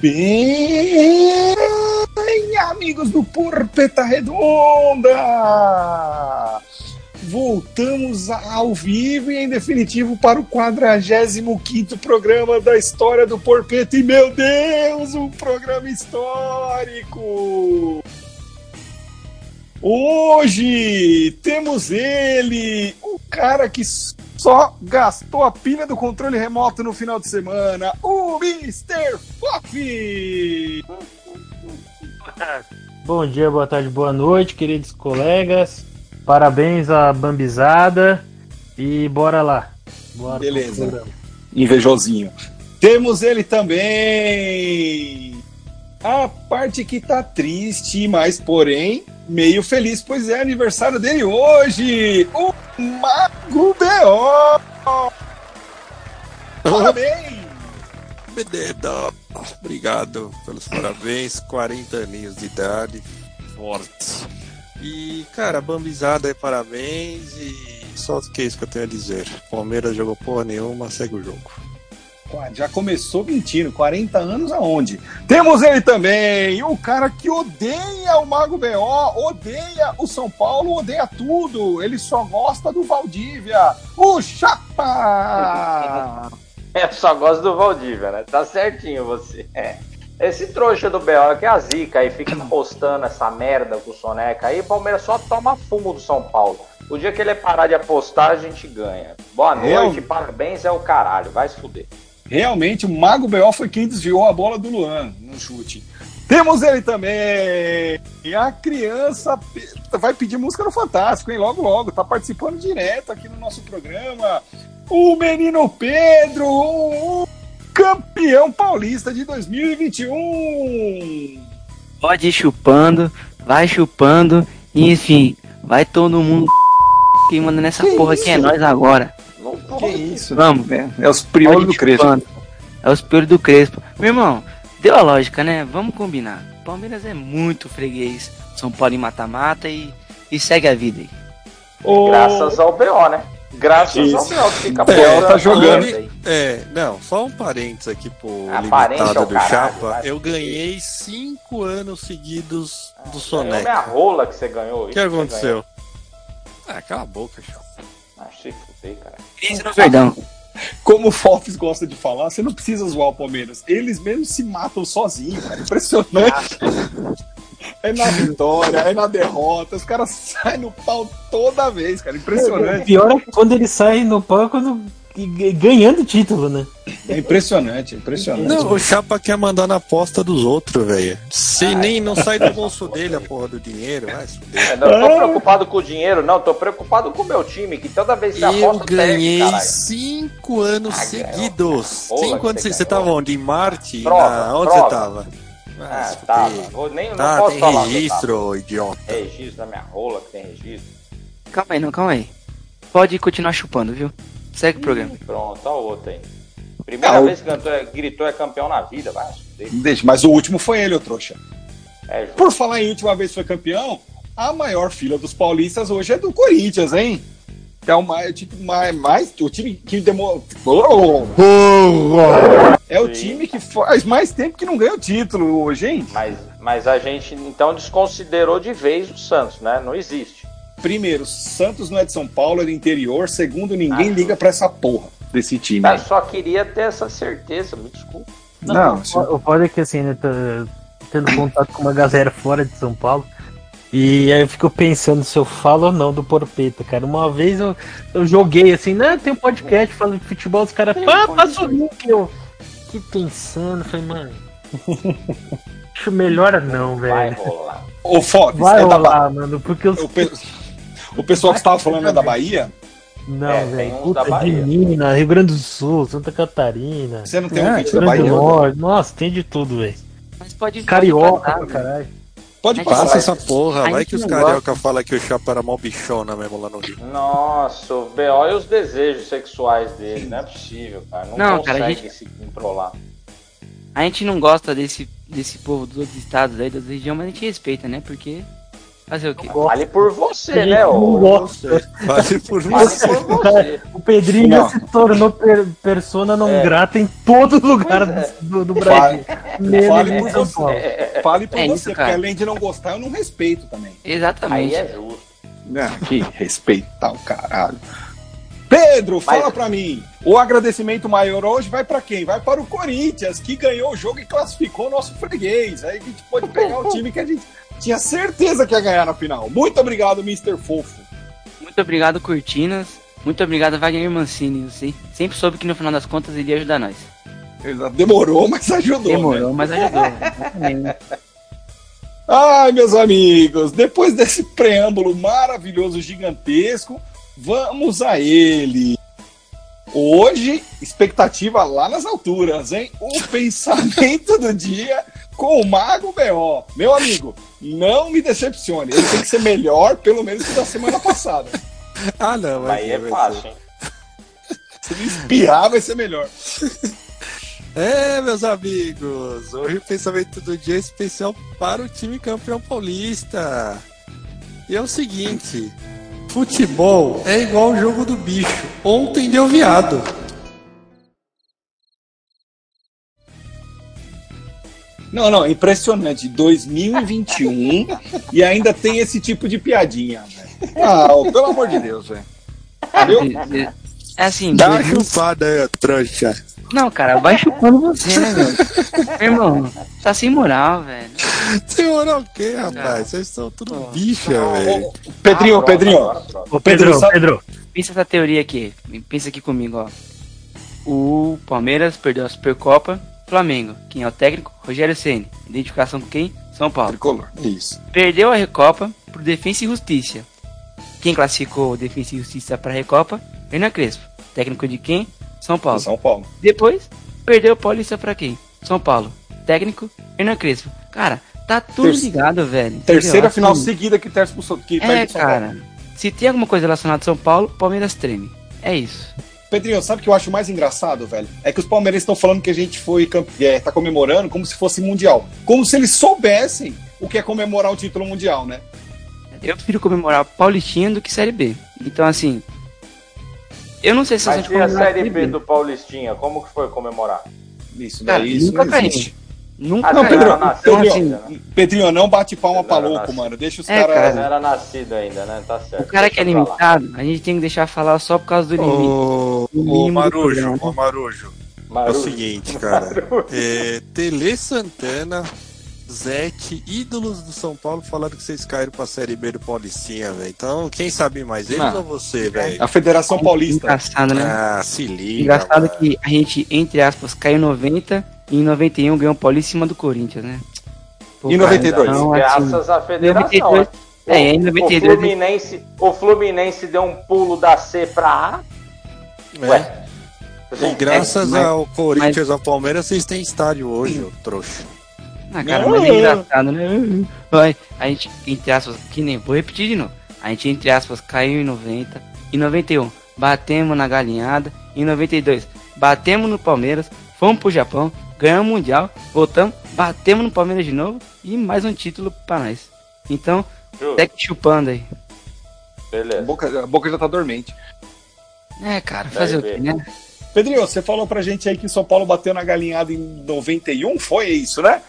Bem, amigos do Porpeta Redonda! Voltamos ao vivo e em definitivo para o 45º programa da história do Porpeta. E, meu Deus, um programa histórico! Hoje temos ele, o cara que só gastou a pilha do controle remoto no final de semana, o Mr. Fof! Bom dia, boa tarde, boa noite, queridos colegas. Parabéns à bambizada e bora lá. Bora. Beleza, invejosinho. Temos ele também, a parte que tá triste, mas porém meio feliz, pois é aniversário dele hoje, o Mago B.O. Parabéns! Menino, obrigado pelos parabéns, 40 aninhos de idade, forte. E, cara, bambizada é parabéns e só que é isso que eu tenho a dizer. Palmeiras jogou porra nenhuma, segue o jogo. Já começou mentindo, 40 anos aonde? Temos ele também, o cara que odeia o Mago B.O., odeia o São Paulo, odeia tudo, ele só gosta do Valdívia, o Chapa! É, só gosta do Valdívia, né? Tá certinho você. É. Esse trouxa do B.O. que é a zica aí, fica apostando essa merda com o Soneca aí, o Palmeiras só toma fumo do São Paulo. O dia que ele parar de apostar, a gente ganha. Boa noite, parabéns é o caralho, vai se fuder. Realmente, o Mago B.O. foi quem desviou a bola do Luan no chute. Temos ele também. E a criança vai pedir música no Fantástico, hein? Logo, logo. Tá participando direto aqui no nosso programa. O menino Pedro, o campeão paulista de 2021. Pode ir chupando, vai chupando. E, enfim, vai todo mundo que manda nessa que porra isso? Que é nós agora. Que isso? Vamos, velho. É os piores do Crespo. É os piores do Crespo. Meu irmão, deu a lógica, né? Vamos combinar. Palmeiras é muito freguês. São Paulo em mata-mata e segue a vida aí. Oh. Graças ao B.O., né? Graças ao B.O. que fica B.O. tá jogando. É, não, só um parênteses aqui pro limitado do Chapa. Eu ganhei 5 anos seguidos do Soneca. Não é a rola que você ganhou. O que aconteceu? Ah, cala a boca, Chapa. Achei que fudei, cara. Perdão. Como o Fofes gosta de falar, você não precisa zoar o Palmeiras. Eles mesmos se matam sozinhos, cara. Impressionante. É na vitória, é na derrota. Os caras saem no pau toda vez, cara. Impressionante. O pior é quando eles saem no pau quando ganhando título, né? É impressionante, impressionante. Não, o Chapa quer mandar na aposta dos outros, velho. Se nem não sai do bolso dele a porra do dinheiro, vai se fuder. Não, eu tô preocupado com o dinheiro, não, tô preocupado com o meu time, que toda vez que eu aposta ganhei 5 anos seguidos. 5 anos seguidos. Você tava onde? Em Marte? Onde você tava? Ah, tava. Não posso falar. Tem registro, idiota. Tem registro na minha rola, que tem registro. Calma aí, não, calma aí. Pode continuar chupando, viu? Segue o programa. Pronto, olha o outro aí. Primeira vez que gritou é campeão na vida, vai. Deixa, mas o último foi ele, ô trouxa. É, por falar em última vez foi campeão, a maior fila dos paulistas hoje é do Corinthians, hein? É o mais o time que demorou. É o time que faz mais tempo que não ganha o título hoje, hein? Mas a gente então desconsiderou de vez o Santos, né? Não existe. Primeiro, Santos não é de São Paulo, é do interior. Segundo, ninguém liga pra essa porra desse time. Eu só queria ter essa certeza, me desculpa. Não, o foda é que assim, né, tô tendo contato com uma galera fora de São Paulo. E aí eu fico pensando se eu falo ou não do Porpeta, cara. Uma vez eu joguei assim, né, tem um podcast falando de futebol, os caras, passa o link. Eu fiquei pensando, falei, mano, acho melhor não, velho. Vai rolar. Ô, Fox, vai rolar, mano, porque os... O pessoal que você tava falando é da Bahia? Não, velho. Puta, da Bahia, de Minas, Rio Grande do Sul, Santa Catarina. Você não tem um vídeo da Bahia? Norte. Nossa, tem de tudo, velho. Carioca, pode passar, caralho. Pode passar essa porra. Vai que os carioca falam que o Chapa era mó bichona mesmo lá no Rio. Nossa, o B.O. e os desejos sexuais dele. Não é possível, cara. Não consegue, cara, se controlar. A gente não gosta desse povo dos outros estados aí, das regiões, mas a gente respeita, né? Porque... Fazer o quê? Vale por você, né? Vale por você. O Pedrinho não. Se tornou persona não grata em todo lugar do Brasil. Vale por você. Fale por você, porque além de não gostar, eu não respeito também. Exatamente. Aí é justo. Não, que respeitar o caralho. Pedro, fala pra mim. O agradecimento maior hoje vai para quem? Vai para o Corinthians, que ganhou o jogo e classificou o nosso freguês. Aí a gente pode pegar o time que a gente tinha certeza que ia ganhar na final. Muito obrigado, Mr. Fofo. Muito obrigado, Cortinas. Muito obrigado, Wagner Mancini. Você sempre soube que no final das contas ele ia ajudar nós. Demorou, mas ajudou. Demorou, né? Mas ajudou. Ai, meus amigos, depois desse preâmbulo maravilhoso, gigantesco, vamos a ele. Hoje, expectativa lá nas alturas, hein? O pensamento do dia com o Mago B.O. Meu amigo, não me decepcione. Ele tem que ser melhor, pelo menos, que da semana passada. Ah, não. Aí é fácil. Se ele espirrar, vai ser melhor. É, meus amigos. Hoje o pensamento do dia é especial para o time campeão paulista. E é o seguinte... Futebol é igual o jogo do bicho. Ontem deu viado. Não, impressionante. 2021 e ainda tem esse tipo de piadinha, velho. Ah, pelo amor de Deus, velho. Valeu? É assim. Dá uma chupada aí, trouxa. Não, cara, vai chupando você, né, velho? Irmão, tá sem moral, velho. Sem moral o quê, rapaz? Não. Vocês são tudo bicha, velho. Pedro. Pensa essa teoria aqui. Pensa aqui comigo, ó. O Palmeiras perdeu a Supercopa. Flamengo. Quem é o técnico? Rogério Ceni. Identificação com quem? São Paulo. Tricolor. Isso. Perdeu a Recopa pro Defensa y Justicia. Quem classificou o Defensa y Justicia pra Recopa? Hernán Crespo. Técnico de quem? São Paulo. São Paulo. Depois, perdeu o Paulista pra quem? São Paulo. Técnico, Hernán Crespo. Cara, tá tudo ligado, velho. Terceira final seguida que perde pro São Paulo. Se tem alguma coisa relacionada a São Paulo, Palmeiras treme. É isso. Pedrinho, sabe o que eu acho mais engraçado, velho? É que os palmeirenses estão falando que a gente tá comemorando como se fosse Mundial. Como se eles soubessem o que é comemorar o título mundial, né? Eu prefiro comemorar Paulistinha do que Série B. Então, assim... Eu não sei se mas a Série B do Paulistinha, como que foi comemorar? Isso, cara, daí, isso nunca existe. Nunca não, Pedrinho, não bate palma pra louco, mano. Deixa os caras... Não era nascido ainda, né? Tá certo. O cara que é limitado, a gente tem que deixar falar só por causa do limite. Marujo. É o seguinte, cara. É, Tele Santana, Zete, ídolos do São Paulo, falaram que vocês caíram pra Série B do Paulistinha, velho. Então, quem sabe mais, eles ou você, velho? A Federação Paulista. Engraçado, né? Ah, se liga. Engraçado, mano. Que a gente, entre aspas, caiu em 90 e em 91 ganhou o Paulista em cima do Corinthians, né? Pô, e em 92? Não, graças à Federação. 92, em 92. O Fluminense deu um pulo da C pra A. Ué. E graças ao Corinthians, ao Palmeiras, vocês têm estádio hoje, ô trouxa. Ah, cara, mas é engraçado, né? A gente, entre aspas, que nem vou repetir de novo. A gente, entre aspas, caiu em 90. Em 91, batemos na galinhada. Em 92, batemos no Palmeiras. Fomos pro Japão, ganhamos o Mundial. Voltamos, batemos no Palmeiras de novo. E mais um título pra nós. Então, segue chupando aí. Beleza. A boca já tá dormente. É, cara, fazer o quê, né? Pedrinho, você falou pra gente aí que São Paulo bateu na galinhada em 91. Foi isso, né?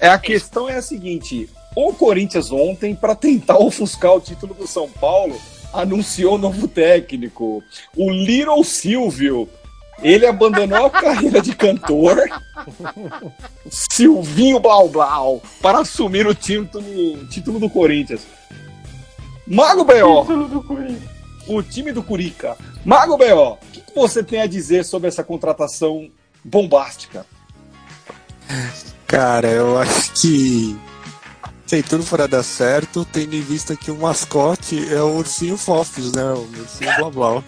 A questão é a seguinte, o Corinthians ontem, para tentar ofuscar o título do São Paulo, anunciou o novo técnico, o Little Silvio. Ele abandonou a carreira de cantor, Silvinho Blau-Blau, para assumir o título do Corinthians. Mago B.O., o time do Curica. Mago B.O., o que você tem a dizer sobre essa contratação bombástica? Cara, eu acho que sei tudo para dar certo, tendo em vista que o mascote é o Ursinho Fofos, né? O Ursinho Blau-Blau.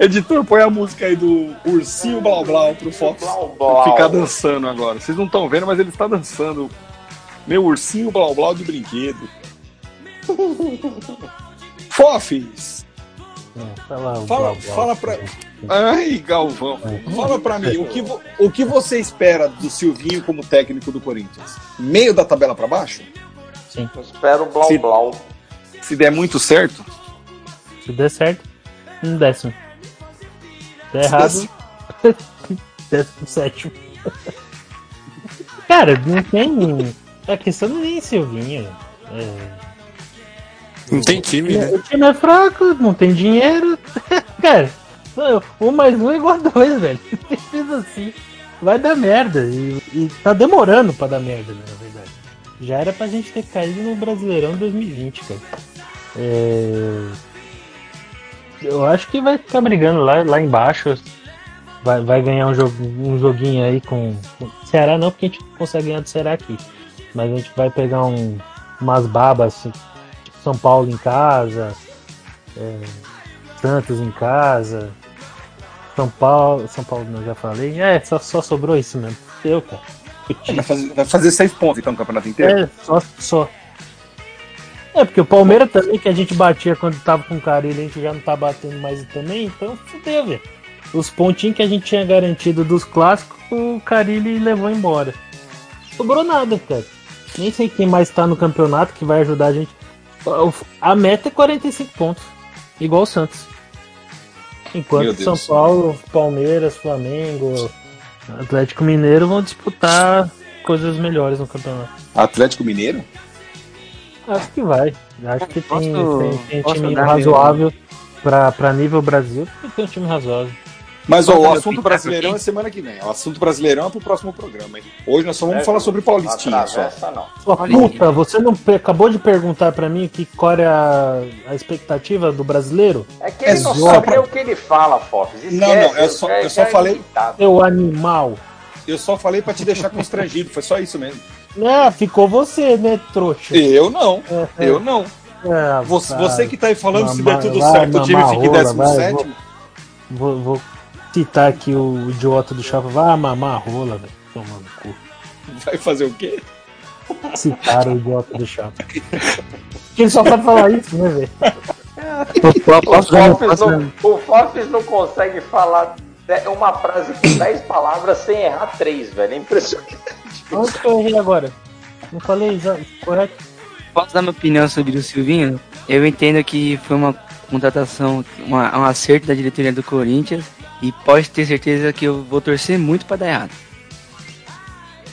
Editor, põe a música aí do Ursinho Blau-Blau pro Fofos ficar dançando agora. Vocês não estão vendo, mas ele está dançando. Meu Ursinho Blau-Blau de brinquedo. Fofis, Fala pra... Ai, Galvão. Fala pra mim, o que você espera do Silvinho como técnico do Corinthians? Meio da tabela pra baixo? Sim. Eu espero o Blau-Blau. Se der muito certo? Se der certo, um décimo. Se der errado, décimo sétimo. Cara, não tem... A questão não é nem Silvinho. Não tem time, né? O time é fraco, não tem dinheiro. Cara, 1 + 1 = 2, velho. Simples assim. Vai dar merda. E tá demorando pra dar merda, né, na verdade. Já era pra gente ter caído no Brasileirão 2020, cara. Eu acho que vai ficar brigando lá embaixo. Vai ganhar um joguinho aí com Ceará, não, porque a gente não consegue ganhar do Ceará aqui. Mas a gente vai pegar umas babas, assim, São Paulo em casa, Santos em casa, São Paulo não, já falei, só sobrou isso mesmo, eu, cara. Vai fazer 6 pontos então o campeonato inteiro? Só. Porque o Palmeiras também, que a gente batia quando tava com o Carilho, a gente já não tá batendo mais também, então fudeu, velho. Os pontinhos que a gente tinha garantido dos clássicos, o Carilho levou embora. Sobrou nada, cara. Nem sei quem mais tá no campeonato que vai ajudar a gente. A meta é 45 pontos, igual o Santos. Enquanto São Paulo, Palmeiras, Flamengo, Atlético Mineiro vão disputar coisas melhores no campeonato. Atlético Mineiro? Acho que vai. Acho que tem time razoável para nível Brasil. Tem um time razoável. Mas o assunto brasileirão é semana que vem. O assunto brasileirão é pro próximo programa. Hein? Hoje nós só vamos falar sobre Paulistinha. Sua puta, você não acabou de perguntar pra mim qual é a expectativa do brasileiro? É que ele não sabe o que ele fala, Fox. Esquece, não, eu só falei. Seu animal. Eu só falei pra te deixar constrangido, foi só isso mesmo. Ah, ficou você, né, trouxa? Eu não. É, você que tá aí falando, se der tudo certo, o time fica em 17º. Vou citar aqui o idiota do Chapa, vai mamar a rola, velho. Tomando o cu. Vai fazer o quê? Citar o idiota do Chapa. Porque ele só sabe falar isso, né, velho? O Fofes não consegue falar uma frase com 10 palavras sem errar 3, velho. É impressionante. Onde que eu errei agora? Não falei exato, correto? Posso dar minha opinião sobre o Silvinho? Eu entendo que foi uma contratação, um acerto da diretoria do Corinthians. E pode ter certeza que eu vou torcer muito pra dar errado.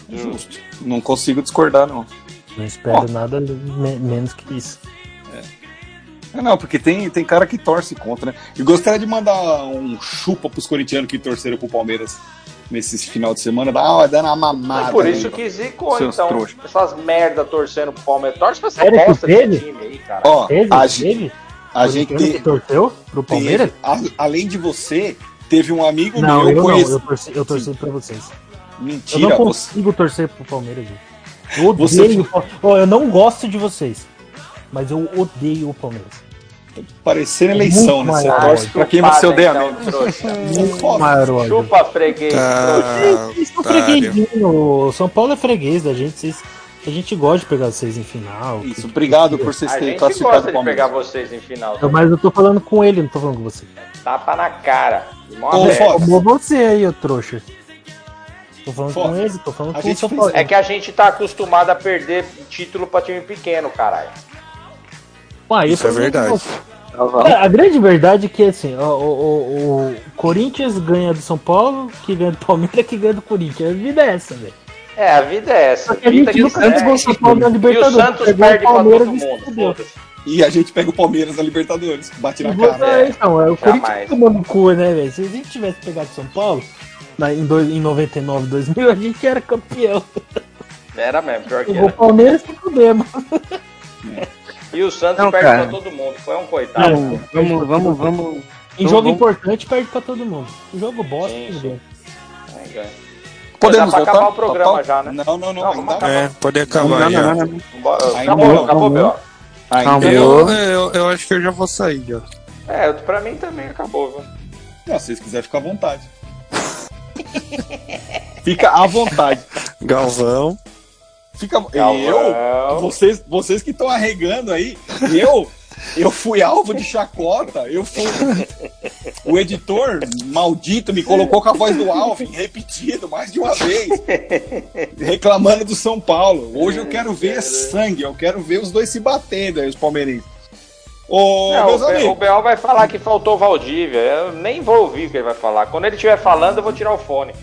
Justo. Não consigo discordar, não. Não espero nada menos que isso. Não, porque tem cara que torce contra, né? E gostaria de mandar um chupa pros corintianos que torceram pro Palmeiras nesse final de semana. Dando uma mamada. É por isso aí, que zicou, então. Trouxas. Essas merda torcendo pro Palmeiras. Torce pra essa bosta de time aí, cara. Ó, a gente torceu pro Palmeiras? Além de você... Teve um amigo meu... Eu torci pra vocês. Mentira. Eu não consigo torcer pro Palmeiras, gente. Eu odeio o Palmeiras. Eu não gosto de vocês, mas eu odeio o Palmeiras. Parecendo eleição, né? Você torce pra quem você odeia, né? Chupa freguês. Vocês são freguesinho. São Paulo é freguês da gente. A gente gosta de pegar vocês em final. Isso, obrigado por vocês terem classificado o Palmeiras. A gente gosta de pegar vocês em final. Mas eu tô falando com ele, não tô falando com você. Tapa na cara. Tomou você aí, ô trouxa. Tô falando com eles, tô falando com o São Paulo. É que a gente tá acostumado a perder título pra time pequeno, caralho. Isso é verdade. A grande verdade é que, assim, o Corinthians ganha do São Paulo, que ganha do Palmeiras, que ganha do Corinthians. A vida é essa, velho. A vida é essa. Só que a gente nunca antes gostou do Palmeiras na Libertadores. E o Santos perde pra todo mundo. E a gente pega o Palmeiras na Libertadores, bate na cara. Então, o Corinthians tomando cu, né, velho? Se a gente tivesse pegado São Paulo em 99, 2000, a gente era campeão. Era mesmo, pior que era. O Palmeiras tem problema. E o Santos perde pra todo mundo, foi um coitado. Não, vamos. Em jogo importante, perde pra todo mundo. O jogo bosta, tudo bem. Podemos acabar o programa já, né? Não. Pode acabar já. Acabou, B.O. Eu acho que eu já vou sair, já. Pra mim também acabou, viu? Não, se vocês quiserem ficar à vontade. Fica à vontade. Galvão. Vocês que estão arregando aí. Eu Eu fui alvo de chacota, eu fui. O editor maldito me colocou com a voz do Alvin, repetido mais de uma vez, reclamando do São Paulo. Hoje eu quero ver sangue, eu quero ver os dois se batendo aí, os palmeirenses. Ô, não, meus amigos. O B.O. vai falar que faltou Valdívia. Eu nem vou ouvir o que ele vai falar. Quando ele estiver falando, eu vou tirar o fone.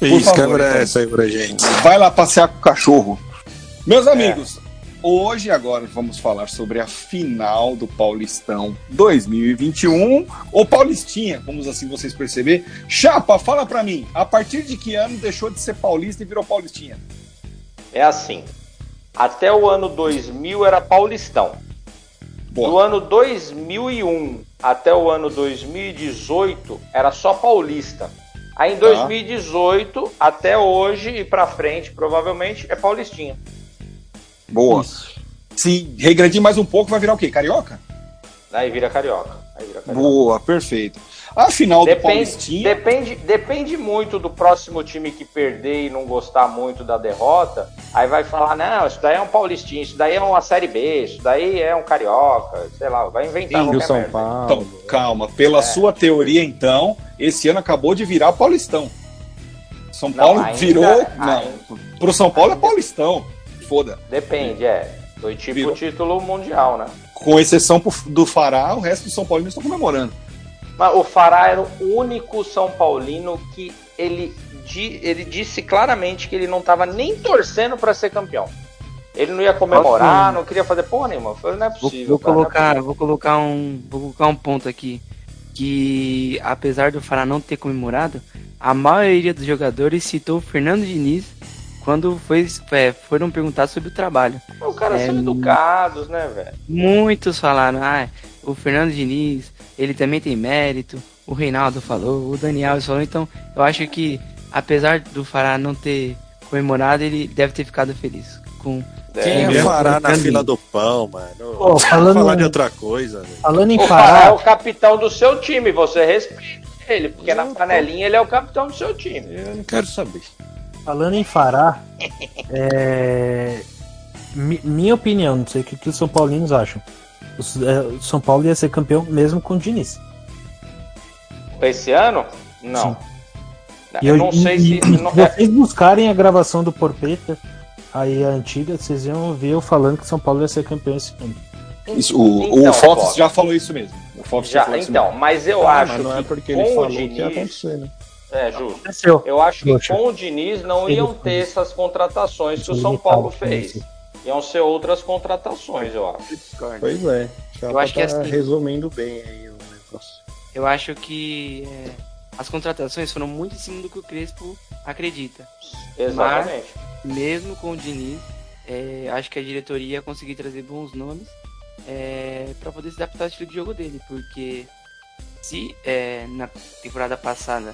Isso, câmera então. Essa aí pra gente. Vai lá passear com o cachorro. Meus amigos, hoje agora vamos falar sobre a final do Paulistão 2021. Ou Paulistinha, vamos assim vocês perceber. Chapa, fala pra mim, a partir de que ano deixou de ser paulista e virou Paulistinha? É assim, até o ano 2000 era Paulistão. Do ano 2001 até o ano 2018 era só Paulista. Aí em 2018 até hoje e pra frente provavelmente é Paulistinha. Boa. Isso. Se regredir mais um pouco vai virar o quê? Carioca? Aí vira Carioca. Boa, perfeito. A final do Paulistinha... Depende muito do próximo time que perder e não gostar muito da derrota. Aí vai falar, não, isso daí é um Paulistinha, isso daí é uma Série B, isso daí é um Carioca, sei lá, vai inventar qualquer São merda. Paulo. Então, calma, pela sua teoria, então, esse ano acabou de virar Paulistão. São Paulo pro São Paulo ainda é Paulistão, foda. Depende, foi tipo virou. Título mundial, né? Com exceção do Farrar, o resto do São Paulo não estão comemorando. Mas o Farrar era o único São Paulino que ele disse claramente que ele não estava nem torcendo para ser campeão. Ele não ia comemorar, não queria fazer porra nenhuma. Foi, não é possível. Vou colocar um ponto aqui. Que apesar do Farrar não ter comemorado, a maioria dos jogadores citou o Fernando Diniz quando foram perguntar sobre o trabalho. Os caras são educados, né, velho? Muitos falaram, o Fernando Diniz... Ele também tem mérito, o Reinaldo falou, o Daniel falou, então eu acho que apesar do Farrar não ter comemorado, ele deve ter ficado feliz. Quem é Farrar na fila do pão, mano? Pô, falar de outra coisa. Falando em Farrar é o capitão do seu time, você respeita ele, porque na panelinha ele é o capitão do seu time. Eu não quero saber. Falando em Farrar, minha opinião, não sei o que os São Paulinos acham. O São Paulo ia ser campeão mesmo com o Diniz. Esse ano? Não. Eu não sei se... Vocês buscarem a gravação do Porpeta, aí a antiga, vocês iam ver eu falando que o São Paulo ia ser campeão esse ano. Isso, o Fox já falou isso mesmo. Mas eu acho que... Não é porque ele falou que ia acontecer, né? É, justo. Eu acho que com o Diniz não iam ter essas contratações que o São Paulo fez. Iam ser outras contratações, eu acho. Pois é. Eu acho que resumindo bem aí o negócio. Eu acho que as contratações foram muito em cima do que o Crespo acredita. Exatamente. Mas, mesmo com o Diniz, acho que a diretoria conseguiu trazer bons nomes para poder se adaptar ao estilo de jogo dele. Porque se na temporada passada,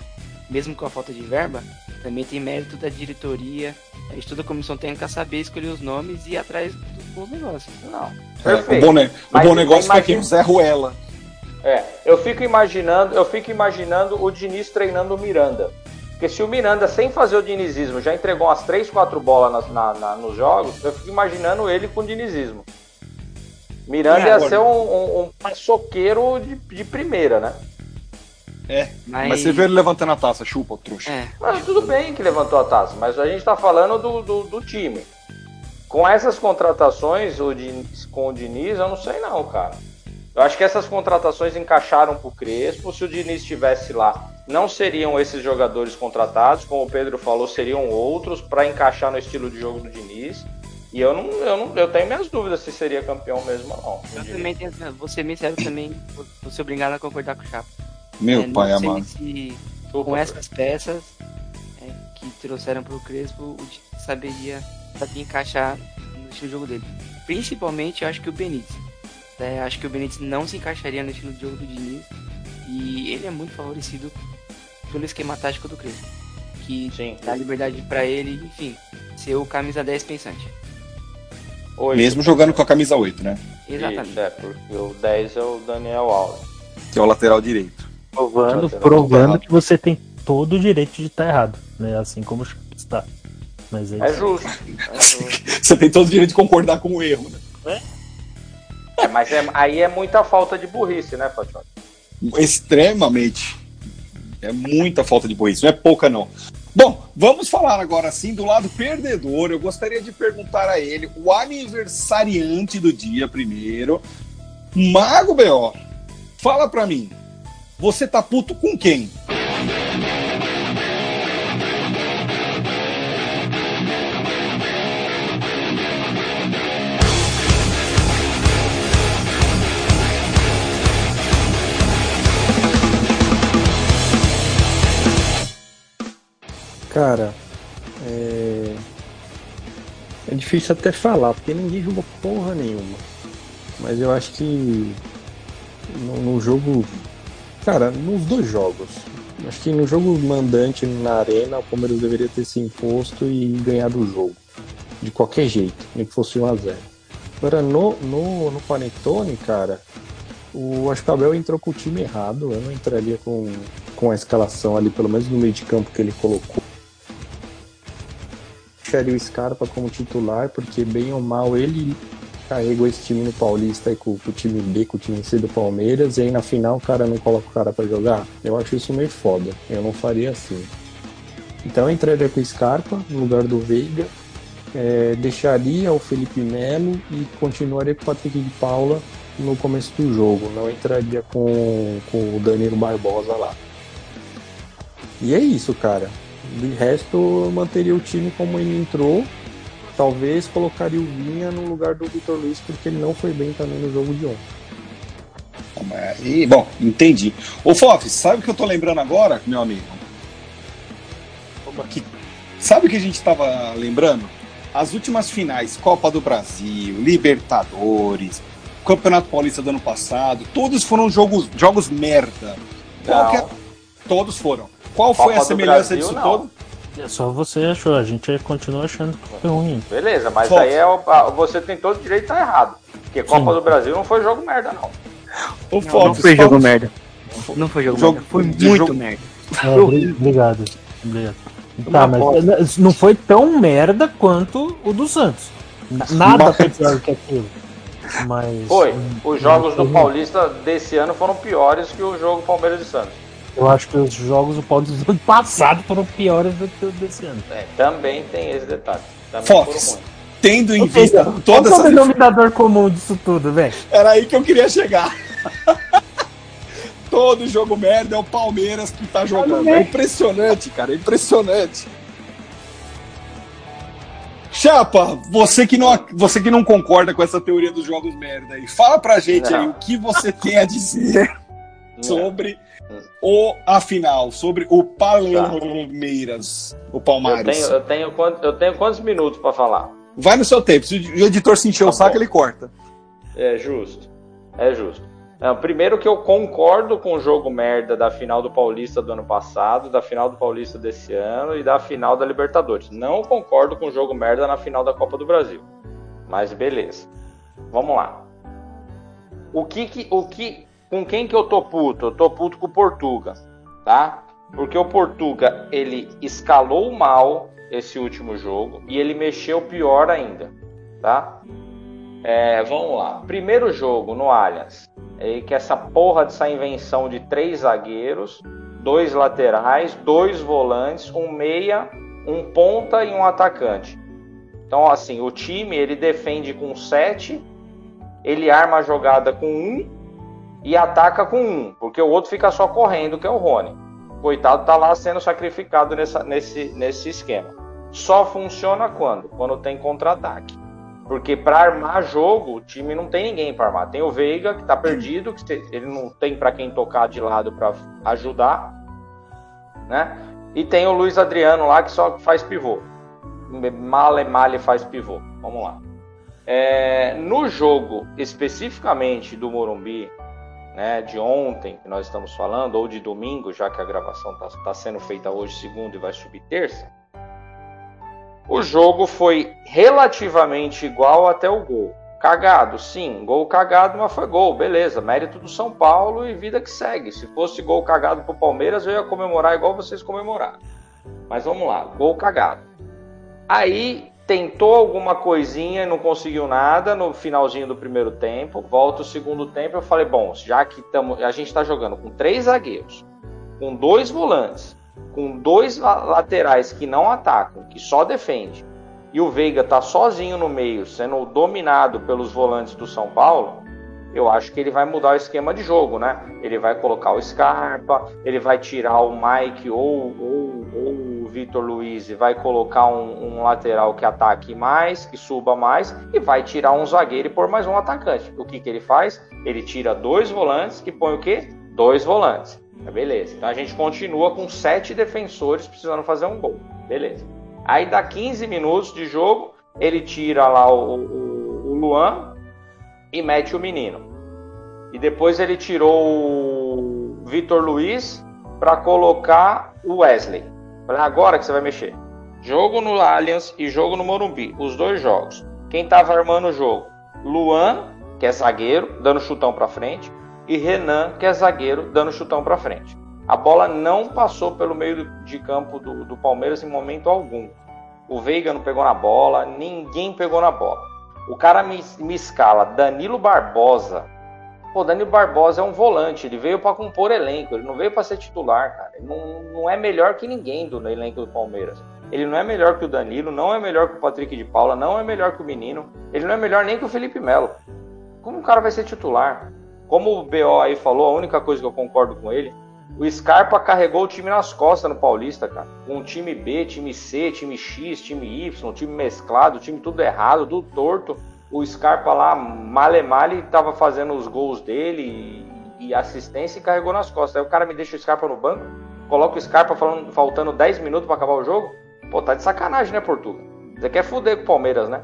mesmo com a falta de verba, também tem mérito da diretoria, estuda a comissão técnica, saber escolher os nomes e ir atrás dos bons negócios. Não. O bom negócio foi quem? Zé Ruela. Eu fico imaginando o Diniz treinando o Miranda. Porque se o Miranda, sem fazer o dinizismo, já entregou umas 3, 4 bolas nos jogos, eu fico imaginando ele com o dinizismo. Miranda ia ser um paçoqueiro de primeira, né? Mas você vê ele levantando a taça, chupa o trouxa. Mas tudo bem que levantou a taça, mas a gente tá falando do time. Com essas contratações, com o Diniz, eu não sei não, cara. Eu acho que essas contratações encaixaram pro Crespo. Se o Diniz estivesse lá, não seriam esses jogadores contratados, como o Pedro falou, seriam outros pra encaixar no estilo de jogo do Diniz. E eu tenho minhas dúvidas se seria campeão mesmo ou não. Eu também tenho, vou ser bem sério também, vou ser obrigado a concordar com o Chapa. Meu pai amado. Com essas peças que trouxeram pro Crespo, o time saberia encaixar no estilo de jogo dele. Principalmente, eu acho que o Benítez. Acho que o Benítez não se encaixaria no estilo de jogo do Diniz. E ele é muito favorecido pelo esquema tático do Crespo, que dá liberdade para ele, enfim, ser o camisa 10 pensante. Mesmo jogando com a camisa 8, né? Exatamente. Isso, porque o 10 é o Daniel Alves, que é o lateral direito. Provando que você tem todo o direito de estar errado, né? Assim como o Chapa está. Mas é justo. Você tem todo o direito de concordar com o erro, né? É, mas aí é muita falta de burrice, né, Fátima? Extremamente. É muita falta de burrice, não é pouca não. Bom, vamos falar agora sim do lado perdedor. Eu gostaria de perguntar a ele, o aniversariante do dia primeiro, Mago B.O., fala pra mim, você tá puto com quem? Cara, é difícil até falar, porque ninguém jogou porra nenhuma. Mas eu acho que no jogo... Cara, nos dois jogos. Acho que no jogo mandante, na Arena, o Palmeiras deveria ter se imposto e ganhado o jogo. De qualquer jeito, nem que fosse 1-0. Agora, no Panetone, cara, acho que o Abel entrou com o time errado. Eu não entraria com a escalação ali, pelo menos no meio de campo que ele colocou. Deixaria o Scarpa como titular, porque bem ou mal ele carregou esse time no Paulista e com o time B, com o time C do Palmeiras, e aí na final o cara não coloca o cara pra jogar. Eu acho isso meio foda, eu não faria assim. Então eu entraria com o Scarpa no lugar do Veiga, deixaria o Felipe Melo e continuaria com o Patrick de Paula no começo do jogo, não entraria com o Danilo Barbosa lá. E é isso, cara. De resto, eu manteria o time como ele entrou. Talvez colocaria o Vinha no lugar do Vitor Luiz, porque ele não foi bem também no jogo de ontem. E, bom, entendi. Ô, Fof, sabe o que eu tô lembrando agora, meu amigo? Aqui. Sabe o que a gente tava lembrando? As últimas finais, Copa do Brasil, Libertadores, Campeonato Paulista do ano passado, todos foram jogos merda. Todos foram. Qual Copa foi a semelhança Brasil, disso não. Todo? É só você achou, a gente continua achando que foi ruim. Beleza, mas Fox. Aí você tem todo o direito de estar errado. Porque Copa do Brasil não foi jogo merda, não. O Fox, não foi jogo merda. Não foi jogo merda. Foi muito merda. É, obrigado. Tá, mas não foi tão merda quanto o do Santos. Nada foi pior que aquilo. Mas, foi. Os jogos do Paulista desse ano foram piores que o jogo Palmeiras e Santos. Eu acho que os jogos do Paulista do ano passado foram piores do que desse ano. É, também tem esse detalhe. Fox, tendo em vista todas essas... Qual é o denominador comum disso tudo, velho? Era aí que eu queria chegar. Todo jogo merda é o Palmeiras que tá jogando. É impressionante, cara, é impressionante. Chapa, você que não concorda com essa teoria dos jogos merda aí, fala pra gente aí o que você tem a dizer sobre... a final, sobre o Palmeiras, o Palmares. Eu tenho quantos minutos pra falar? Vai no seu tempo, se o editor se encher o saco, ele corta. É justo. Primeiro que eu concordo com o jogo merda da final do Paulista do ano passado, da final do Paulista desse ano e da final da Libertadores. Não concordo com o jogo merda na final da Copa do Brasil. Mas beleza. Vamos lá. Com quem que eu tô puto? Eu tô puto com o Portuga, tá? Porque o Portuga, ele escalou mal esse último jogo e ele mexeu pior ainda, tá? Vamos lá. Primeiro jogo no Allianz, que essa porra dessa invenção de 3 zagueiros, 2 laterais, 2 volantes, 1 meia, 1 ponta e 1 atacante. Então, assim, o time, ele defende com 7, ele arma a jogada com 1, e ataca com um, porque o outro fica só correndo, que é o Rony. Coitado, tá lá sendo sacrificado nesse esquema. Só funciona quando tem contra-ataque. Porque para armar jogo, o time não tem ninguém para armar. Tem o Veiga, que tá perdido, que ele não tem para quem tocar de lado para ajudar, né? E tem o Luiz Adriano lá, que só faz pivô. Male faz pivô. Vamos lá. No jogo, especificamente do Morumbi, né, de ontem que nós estamos falando, ou de domingo, já que a gravação está sendo feita hoje, segunda, e vai subir terça, o jogo foi relativamente igual até o gol. Cagado, sim, gol cagado, mas foi gol, beleza, mérito do São Paulo e vida que segue. Se fosse gol cagado pro Palmeiras, eu ia comemorar igual vocês comemoraram. Mas vamos lá, gol cagado. Aí tentou alguma coisinha e não conseguiu nada no finalzinho do primeiro tempo. Volta o segundo tempo, eu falei, bom, já que a gente está jogando com 3 zagueiros, com 2 volantes, com 2 laterais que não atacam, que só defende, e o Veiga está sozinho no meio, sendo dominado pelos volantes do São Paulo, eu acho que ele vai mudar o esquema de jogo, né? Ele vai colocar o Scarpa, ele vai tirar o Mike ou o Vitor Luiz e vai colocar um lateral que ataque mais, que suba mais, e vai tirar um zagueiro e pôr mais um atacante. O que ele faz? Ele tira 2 volantes e põe o quê? 2 volantes. Beleza. Então a gente continua com 7 defensores precisando fazer um gol. Beleza. Aí dá 15 minutos de jogo, ele tira lá o Luan e mete o menino. E depois ele tirou o Vitor Luiz para colocar o Wesley. Agora que você vai mexer. Jogo no Allianz e jogo no Morumbi. Os 2 jogos. Quem tava armando o jogo? Luan, que é zagueiro, dando chutão para frente. E Hernán, que é zagueiro, dando chutão para frente. A bola não passou pelo meio de campo do Palmeiras em momento algum. O Veiga não pegou na bola, ninguém pegou na bola. O cara me escala, Danilo Barbosa. Pô, Danilo Barbosa é um volante, ele veio para compor elenco, ele não veio para ser titular, cara. Ele não é melhor que ninguém do elenco do Palmeiras. Ele não é melhor que o Danilo, não é melhor que o Patrick de Paula, não é melhor que o menino, ele não é melhor nem que o Felipe Melo. Como o cara vai ser titular? Como o B.O. aí falou, a única coisa que eu concordo com ele, o Scarpa carregou o time nas costas no Paulista, cara. Com time B, time C, time X, time Y, time mesclado, time tudo errado, tudo torto. O Scarpa lá, male, tava fazendo os gols dele e assistência e carregou nas costas. Aí o cara me deixa o Scarpa no banco, coloca o Scarpa faltando 10 minutos pra acabar o jogo. Pô, tá de sacanagem, né, Portuga? Você quer foder com o Palmeiras, né?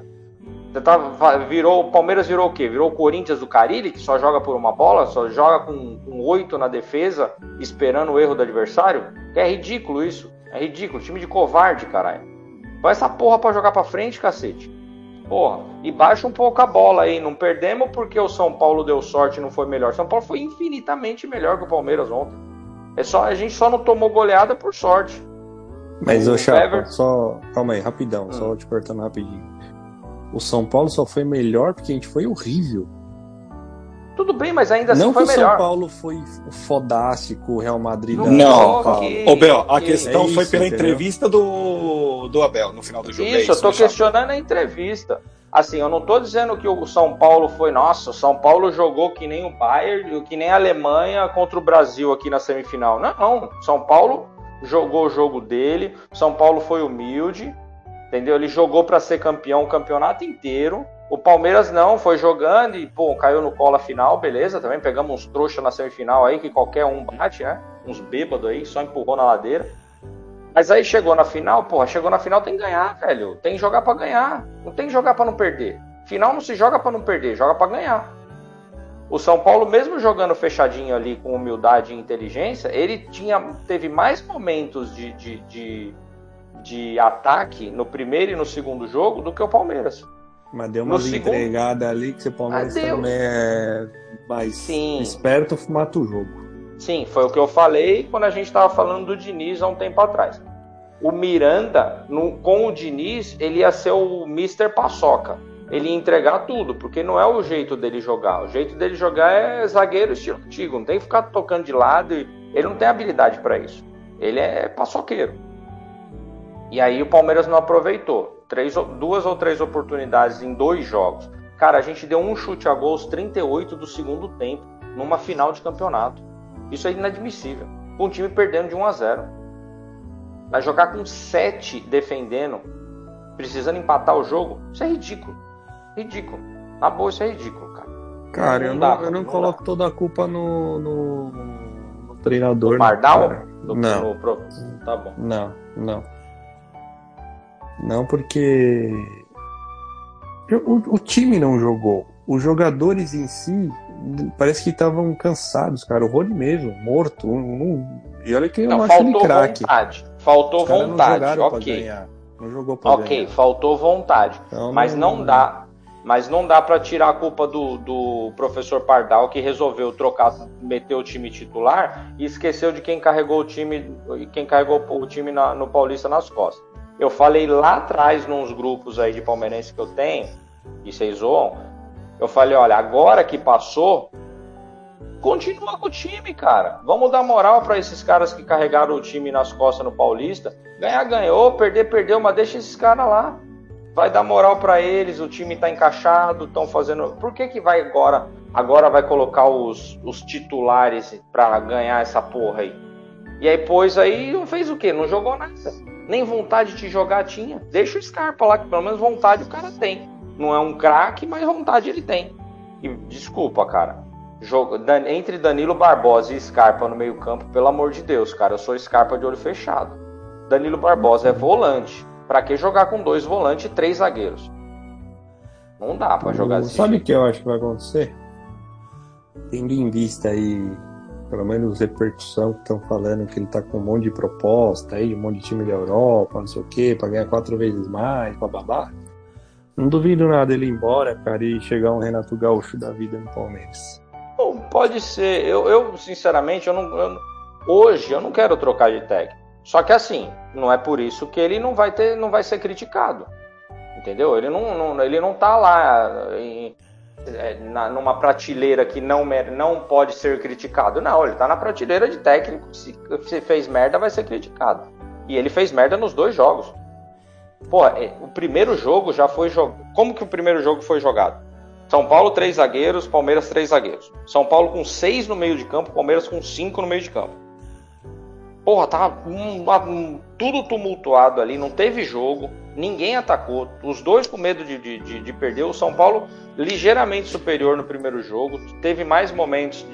O Palmeiras virou o quê? Virou o Corinthians do Carille, que só joga por uma bola, só joga com 8 na defesa, esperando o erro do adversário? É ridículo isso. É ridículo. Time de covarde, caralho. Vai essa porra pra jogar pra frente, cacete. Porra. E baixa um pouco a bola aí. Não perdemos porque o São Paulo deu sorte e não foi melhor. São Paulo foi infinitamente melhor que o Palmeiras ontem. A gente só não tomou goleada por sorte. Mas, ô Chapa, só... Calma aí, rapidão. Só te cortando rapidinho. O São Paulo só foi melhor porque a gente foi horrível. Tudo bem, mas ainda assim foi melhor. Não que o São Paulo foi fodástico, o Real Madrid... Não. Ô, Bel, a questão foi pela entrevista do Abel no final do jogo. Isso, eu tô questionando a entrevista. Assim, eu não tô dizendo que o São Paulo foi... Nossa, o São Paulo jogou que nem o Bayern, que nem a Alemanha contra o Brasil aqui na semifinal. Não. São Paulo jogou o jogo dele, São Paulo foi humilde... Entendeu? Ele jogou para ser campeão o campeonato inteiro. O Palmeiras não, foi jogando e, pô, caiu no colo a final, beleza. Também pegamos uns trouxas na semifinal aí, que qualquer um bate, né? Uns bêbados aí, só empurrou na ladeira. Mas aí chegou na final, tem que ganhar, velho. Tem que jogar para ganhar. Não tem que jogar para não perder. Final não se joga para não perder, joga para ganhar. O São Paulo, mesmo jogando fechadinho ali, com humildade e inteligência, ele teve mais momentos de ataque no primeiro e no segundo jogo do que o Palmeiras. Mas deu uma entregada ali que o Palmeiras também é mais esperto, mata o jogo. Sim, foi o que eu falei quando a gente estava falando do Diniz há um tempo atrás. O Miranda, com o Diniz, ele ia ser o Mr. Paçoca. Ele ia entregar tudo, porque não é o jeito dele jogar. O jeito dele jogar é zagueiro estilo antigo, não tem que ficar tocando de lado. Ele não tem habilidade para isso. Ele é paçoqueiro. E aí o Palmeiras não aproveitou. 2 ou 3 oportunidades em 2 jogos. Cara, a gente deu um chute a gol aos 38 do segundo tempo, numa final de campeonato. Isso é inadmissível. Com o time perdendo de 1-0. Vai jogar com 7 defendendo, precisando empatar o jogo. Isso é ridículo. Ridículo. Na boa, isso é ridículo, cara. Cara, eu não coloco toda a culpa no treinador. No Pardal? Não. Tá bom. Não. Não, porque o time não jogou. Os jogadores em si parece que estavam cansados, cara. O Rony mesmo, morto. E olha que eu não acho ele craque. Faltou vontade, ok. Não jogou pra ganhar. Ok, faltou vontade. Então, mas não dá. Mas não dá pra tirar a culpa do professor Pardal, que resolveu trocar, meter o time titular e esqueceu de quem carregou o time no Paulista nas costas. Eu falei lá atrás, nos grupos aí de palmeirense que eu tenho, e vocês zoam, eu falei, olha, agora que passou, continua com o time, cara. Vamos dar moral para esses caras que carregaram o time nas costas no Paulista. Ganhar, ganhou, perder, perdeu, mas deixa esses caras lá. Vai dar moral para eles, o time tá encaixado, estão fazendo... Por que que vai agora... Agora vai colocar os titulares pra ganhar essa porra aí. E aí, pois, aí não fez o quê? Não jogou nada. Nem vontade de jogar tinha. Deixa o Scarpa lá, que pelo menos vontade o cara tem. Não é um craque, mas vontade ele tem. E desculpa, cara. Entre Danilo Barbosa e Scarpa no meio campo, pelo amor de Deus, cara. Eu sou Scarpa de olho fechado. Danilo Barbosa é volante. Pra que jogar com 2 volantes e 3 zagueiros? Não dá pra jogar assim. Sabe o que eu acho que vai acontecer? Tendo em vista aí, pelo menos repercussão que estão falando que ele tá com um monte de proposta aí, um monte de time da Europa, não sei o que, pra ganhar 4 vezes mais, bababá. Não duvido nada ele ir embora, cara, e chegar um Renato Gaúcho da vida no Palmeiras. Bom, pode ser. Eu sinceramente, hoje eu não quero trocar de técnico. Só que assim, não é por isso que ele não vai ser criticado. Entendeu? Ele não tá lá numa prateleira que não pode ser criticado. Não, ele tá na prateleira de técnico. Se fez merda, vai ser criticado. E ele fez merda nos 2 jogos. Pô, o primeiro jogo já foi jogado. Como que o primeiro jogo foi jogado? São Paulo 3 zagueiros, Palmeiras 3 zagueiros. São Paulo com 6 no meio de campo, Palmeiras com 5 no meio de campo. Porra, tava tudo tumultuado ali, não teve jogo, ninguém atacou, os 2 com medo de perder. O São Paulo ligeiramente superior no primeiro jogo, teve mais momentos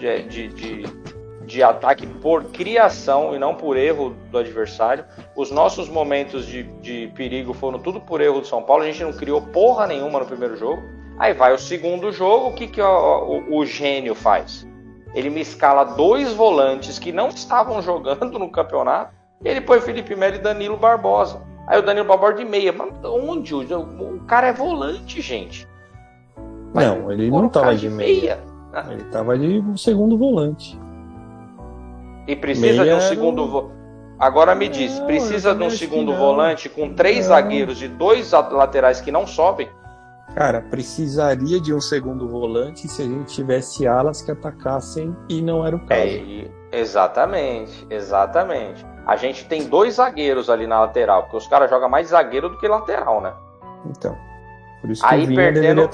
de ataque por criação e não por erro do adversário. Os nossos momentos de perigo foram tudo por erro do São Paulo, a gente não criou porra nenhuma no primeiro jogo. Aí vai o segundo jogo, o que que o gênio faz? Ele me escala 2 volantes que não estavam jogando no campeonato. Ele põe Felipe Melo e Danilo Barbosa. Aí o Danilo Barbosa de meia. Mas onde? O cara é volante, gente. Mas não, ele não tava de meia. Ele tava de segundo volante. E precisa meia de um segundo volante. Agora me diz, precisa de um segundo volante com 3 zagueiros e 2 laterais que não sobem? Cara, precisaria de um segundo volante se a gente tivesse alas que atacassem, e não era o caso. Exatamente. A gente tem 2 zagueiros ali na lateral, porque os caras jogam mais zagueiro do que lateral, né? Então, por isso que aí o Vinha perdendo,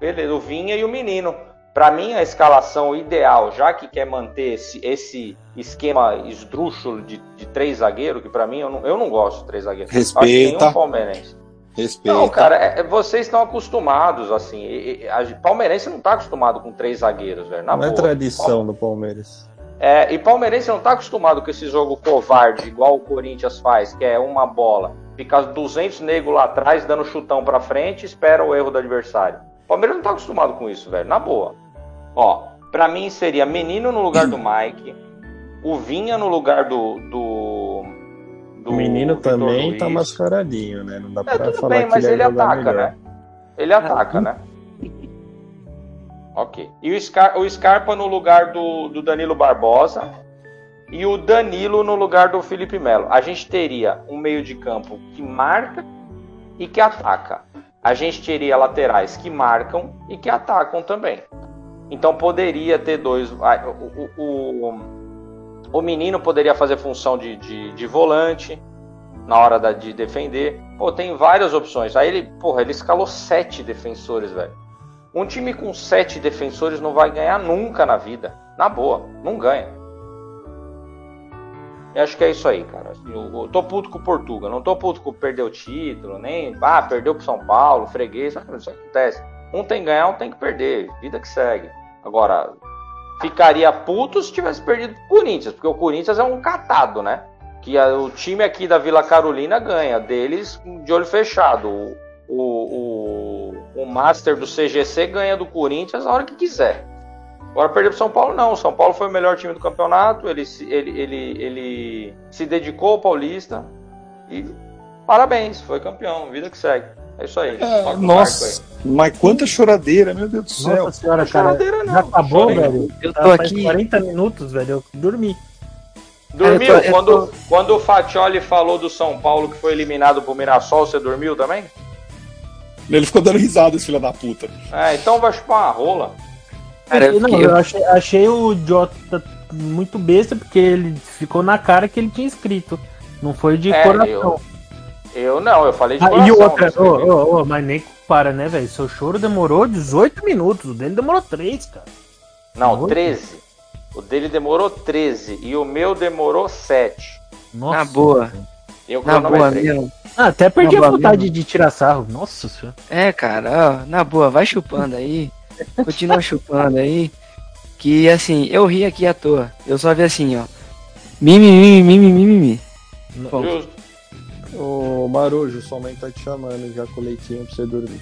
beleza, o Vinha e o menino. Pra mim, a escalação ideal, já que quer manter esse esquema esdrúxulo de 3 zagueiros, que pra mim, eu não gosto de 3 zagueiros. Respeita. Acho que nenhum palmeirense. Respeita. Não, cara, vocês estão acostumados, assim. Palmeirense não está acostumado com 3 zagueiros, velho. Não boa, é tradição do Palmeiras. E palmeirense não está acostumado com esse jogo covarde, igual o Corinthians faz, que é uma bola. Fica 200 negros lá atrás, dando chutão pra frente, espera o erro do adversário. Palmeiras não está acostumado com isso, velho. Na boa. Ó, pra mim seria menino no lugar do Mike, o Vinha no lugar do menino Vitor também Luiz. Tá mascaradinho, né? Não dá pra falar bem, que mas ele ataca, melhor. Né? Ele ataca, né? Ok. E o Scarpa no lugar do Danilo Barbosa e o Danilo no lugar do Felipe Melo. A gente teria um meio de campo que marca e que ataca. A gente teria laterais que marcam e que atacam também. Então poderia ter 2... O menino poderia fazer função de volante na hora de defender. Pô, tem várias opções. Aí ele escalou 7 defensores, velho. Um time com 7 defensores não vai ganhar nunca na vida. Na boa, não ganha. Eu acho que é isso aí, cara. Eu tô puto com o Portugal. Não tô puto com perder o título, nem... Ah, perdeu pro São Paulo, freguês. Isso acontece. Um tem que ganhar, um tem que perder. Vida que segue. Agora... Ficaria puto se tivesse perdido o Corinthians, porque o Corinthians é um catado, né? Que o time aqui da Vila Carolina ganha, deles de olho fechado. O Master do CGC ganha do Corinthians a hora que quiser. Agora perder pro São Paulo, não. O São Paulo foi o melhor time do campeonato, ele se dedicou ao Paulista e parabéns, foi campeão, vida que segue. É isso aí. Nossa, mas quanta choradeira, meu Deus do céu. Nossa senhora, cara, choradeira não. Já acabou, velho. Eu tô aqui 40 minutos, velho, eu dormi. Dormiu? Quando o Faccioli falou do São Paulo que foi eliminado pro Mirassol, você dormiu também? Ele ficou dando risada, esse filho da puta. É, então vai chupar uma rola. Eu achei o Jota muito besta, porque ele ficou na cara que ele tinha escrito. Não foi de coração. Eu falei de coração. E outra, mas nem compara, né, velho? Seu choro demorou 18 minutos, o dele demorou 3, cara. Não, 13. O dele demorou 13 e o meu demorou 7. Nossa. Na boa. Eu cronometrei. Na boa mesmo. Ah, até perdi a vontade de tirar sarro. Nossa senhora. É, cara, ó, na boa, vai chupando aí. Continua chupando aí. Que assim, eu ri aqui à toa. Eu só vi assim, ó. Mimimi. Ô, Marujo, sua mãe tá te chamando. Já com leitinho pra você dormir.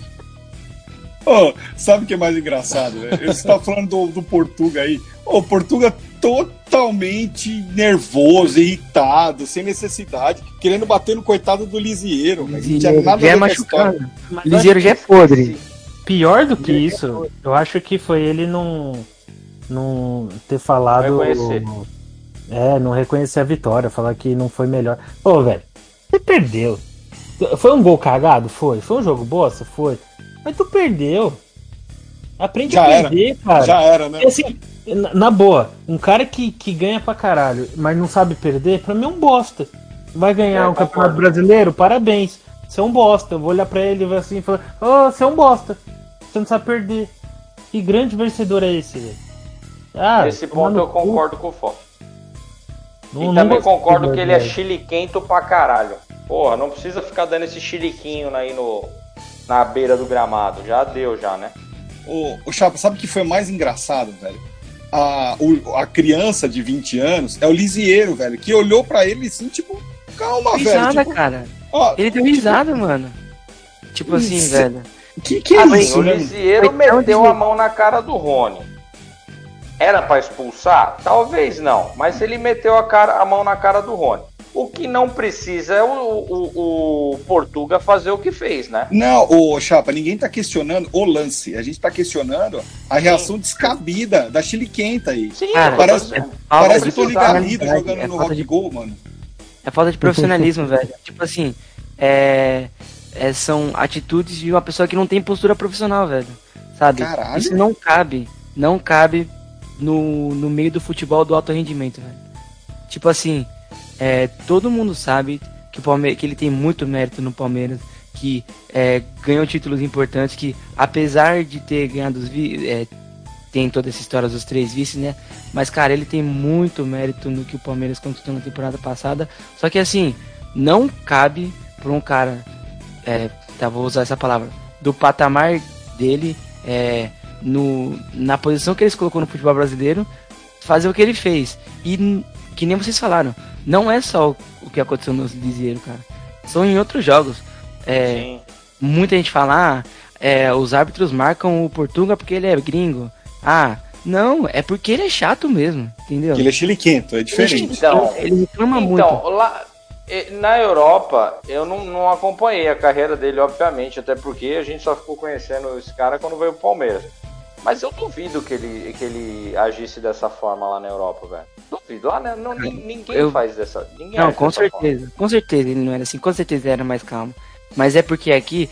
Oh, sabe o que é mais engraçado, né? Você tá falando do Portuga aí. O Portuga totalmente nervoso, irritado, sem necessidade, querendo bater no coitado do Lisiero. Lisiero já é machucado. Lisiero já é podre. Pior do que isso, eu acho que foi ele não ter falado... não reconhecer a vitória, falar que não foi melhor. Ô, velho, você perdeu. Foi um gol cagado? Foi. Foi um jogo bosta? Foi. Mas tu perdeu. Aprende já a perder, cara. Já era, né? E assim, na boa, um cara que ganha pra caralho, mas não sabe perder, pra mim é um bosta. Vai ganhar um campeonato brasileiro? Parabéns. Você é um bosta. Eu vou olhar pra ele e vou assim e falar, você é um bosta. Você não sabe perder. Que grande vencedor é esse, velho? Nesse ponto eu concordo com o Foco. E também concordo que ele é chiliquento pra caralho. Porra, não precisa ficar dando esse chiliquinho aí na beira do gramado. Já deu, já, né? O Chapa, sabe o que foi mais engraçado, velho? A criança de 20 anos é o Lisiero, velho, que olhou pra ele assim, tipo, calma, risada, velho. Tipo, cara. Ó, ele deu risada, tipo, mano. Tipo assim, isso, velho. Que é isso, né? O Lisiero meteu a mão na cara do Rony. Era pra expulsar? Talvez não. Mas ele meteu a mão na cara do Rony. O que não precisa é o Portuga fazer o que fez, né? Não, ô Chapa, ninguém tá questionando o lance. A gente tá questionando a reação descabida da chiliquenta aí. Sim, cara, parece que o Liga jogando no rock gol, mano. É falta de profissionalismo, velho. Tipo assim, são atitudes de uma pessoa que não tem postura profissional, velho. Sabe? Caralho. Isso não cabe. Não cabe no meio do futebol do alto rendimento, velho. Tipo assim... todo mundo sabe que que ele tem muito mérito no Palmeiras, que ganhou títulos importantes, que apesar de ter ganhado os tem toda essa história dos 3 vices, né? Mas, cara, ele tem muito mérito no que o Palmeiras conquistou na temporada passada. Só que, assim, não cabe pra um cara, vou usar essa palavra, do patamar dele, na posição que ele se colocou no futebol brasileiro, fazer o que ele fez. E, que nem vocês falaram, não é só o que aconteceu no Lisiero, cara. São em outros jogos. Muita gente fala, os árbitros marcam o Portuga porque ele é gringo. Ah, não, é porque ele é chato mesmo, entendeu? Porque ele é chiliquento, é diferente. Então, ele reclama muito. Então, lá na Europa, eu não acompanhei a carreira dele, obviamente, até porque a gente só ficou conhecendo esse cara quando veio o Palmeiras. Mas eu duvido que ele agisse dessa forma lá na Europa, velho. Duvido. Lá, né? Ninguém faz dessa forma. Não, com certeza. Forma. Com certeza ele não era assim. Com certeza ele era mais calmo. Mas é porque aqui,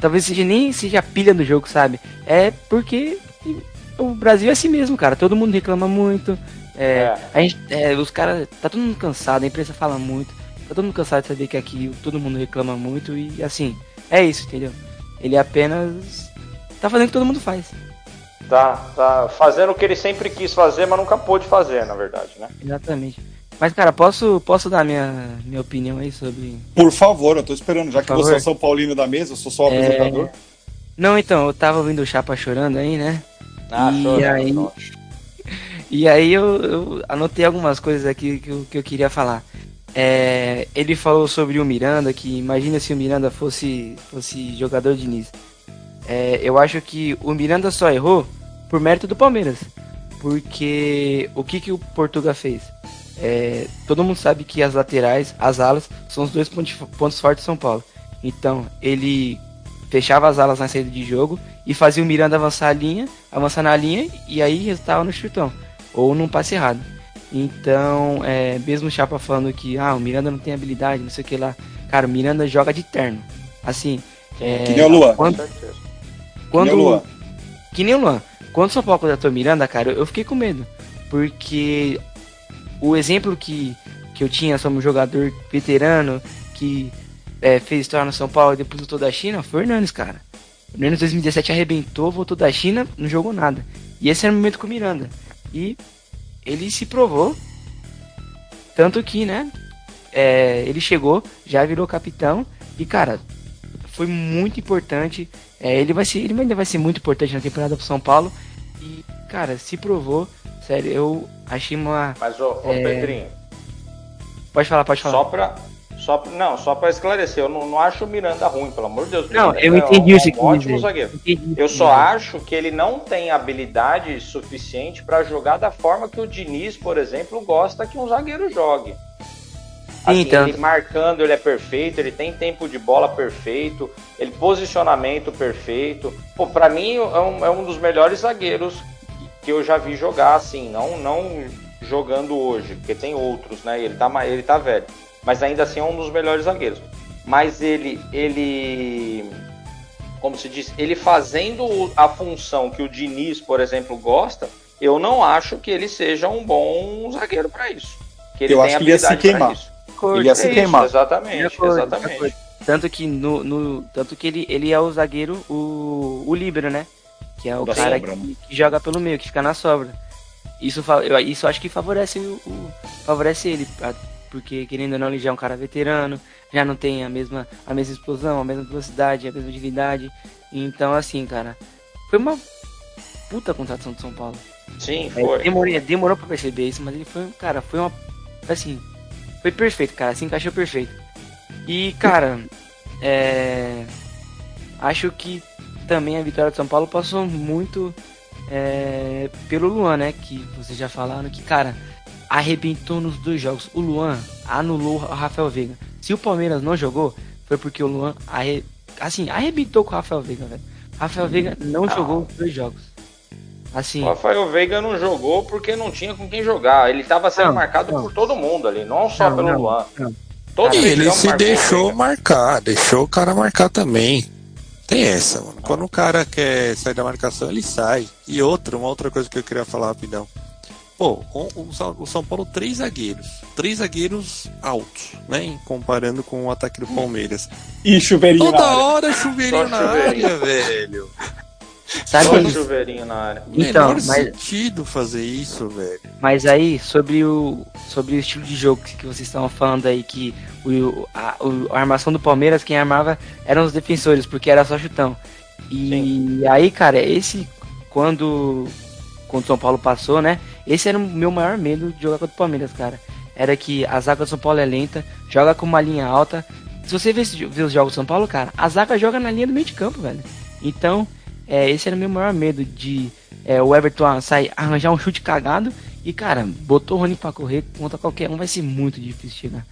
talvez nem seja pilha do jogo, sabe? É porque o Brasil é assim mesmo, cara. Todo mundo reclama muito. Os caras... Tá todo mundo cansado. A imprensa fala muito. Tá todo mundo cansado de saber que aqui todo mundo reclama muito. E assim, é isso, entendeu? Ele apenas... Tá fazendo o que todo mundo faz. Tá fazendo o que ele sempre quis fazer, mas nunca pôde fazer, na verdade, né? Exatamente. Mas, cara, posso dar minha opinião aí sobre... Por favor, eu tô esperando. Já que você é o São Paulino da mesa, eu sou só o apresentador. Não, então, eu tava ouvindo o Chapa chorando aí, né? E aí eu anotei algumas coisas aqui que eu queria falar. Ele falou sobre o Miranda, que imagina se o Miranda fosse jogador de Nice. Eu acho que o Miranda só errou por mérito do Palmeiras, porque o que o Portuga fez? Todo mundo sabe que as laterais, as alas, são os 2 pontos fortes do São Paulo. Então, ele fechava as alas na saída de jogo e fazia o Miranda avançar na linha, e aí resultava no chutão, ou num passe errado. Então, mesmo o Chapa falando que o Miranda não tem habilidade, não sei o que lá. Cara, o Miranda joga de terno. Assim, que nem o Luan. Quando o São Paulo contratou o Miranda, cara, eu fiquei com medo. Porque o exemplo que eu tinha sobre um jogador veterano que fez história no São Paulo e depois voltou da China foi o Hernanes, cara. O Hernanes 2017 arrebentou, voltou da China, não jogou nada. E esse era o momento com o Miranda. E ele se provou, tanto que, né, ele chegou, já virou capitão e, cara, foi muito importante. Ele ainda vai ser muito importante na temporada pro São Paulo. E, cara, se provou. Sério, eu achei uma... Mas, Pedrinho... Pode falar. Só pra esclarecer, eu não acho o Miranda ruim, pelo amor de Deus. Não, Miranda, eu entendi isso aqui. É um ótimo zagueiro. Eu só acho que ele não tem habilidade suficiente pra jogar da forma que o Diniz, por exemplo, gosta que um zagueiro jogue. Assim, então. Ele marcando, ele é perfeito, ele tem tempo de bola perfeito, ele posicionamento perfeito. Pô, pra mim é um dos melhores zagueiros que eu já vi jogar, assim, não jogando hoje, porque tem outros, né? Ele tá velho, mas ainda assim é um dos melhores zagueiros. Mas ele como se diz, ele fazendo a função que o Diniz, por exemplo, gosta, eu não acho que ele seja um bom zagueiro pra isso. Que ele eu tem acho que ia se queimar. Ele ia se queimar. Exatamente. Tanto que, ele é o zagueiro, o líbero, né? Que é o da cara que joga pelo meio, que fica na sobra. Isso acho que favorece, favorece ele, porque querendo ou não, ele já é um cara veterano, já não tem a mesma explosão, a mesma velocidade, a mesma agilidade. Então, assim, cara, foi uma puta contratação do São Paulo. Sim, foi. Demorou pra perceber isso, mas ele foi, cara, foi uma... Assim, foi perfeito, cara, se encaixou perfeito. E, cara, acho que também a vitória do São Paulo passou muito pelo Luan, né? Que vocês já falaram que, cara, arrebentou nos dois jogos. O Luan anulou o Rafael Veiga. Se o Palmeiras não jogou, foi porque o Luan arrebentou com o Rafael Veiga, velho. Rafael Veiga não jogou os dois jogos. Assim, o Rafael Veiga não jogou porque não tinha com quem jogar. Ele tava sendo marcado por todo mundo ali, não só pelo Luan. Ele se deixou marcar, deixou o cara marcar também. Tem essa, mano. Quando o cara quer sair da marcação, ele sai. E uma outra coisa que eu queria falar rapidão. Pô, o São Paulo, três zagueiros altos, né? Comparando com o ataque do Palmeiras. E chuveirinho toda na área. Toda hora chuveirinho na área, velho. Sabe? Só chuveirinho na área. Então, sentido fazer isso, velho. Mas aí, sobre o estilo de jogo que vocês estavam falando aí, que a armação do Palmeiras, quem armava eram os defensores, porque era só chutão. E sim. Aí, cara, quando o São Paulo passou, né? Esse era o meu maior medo de jogar contra o Palmeiras, cara. Era que a zaga do São Paulo é lenta, joga com uma linha alta. Se você vê os jogos do São Paulo, cara, a zaga joga na linha do meio de campo, velho. Então... esse era o meu maior medo de o Everton sair, arranjar um chute cagado e, cara, botou o Rony pra correr contra qualquer um, vai ser muito difícil chegar.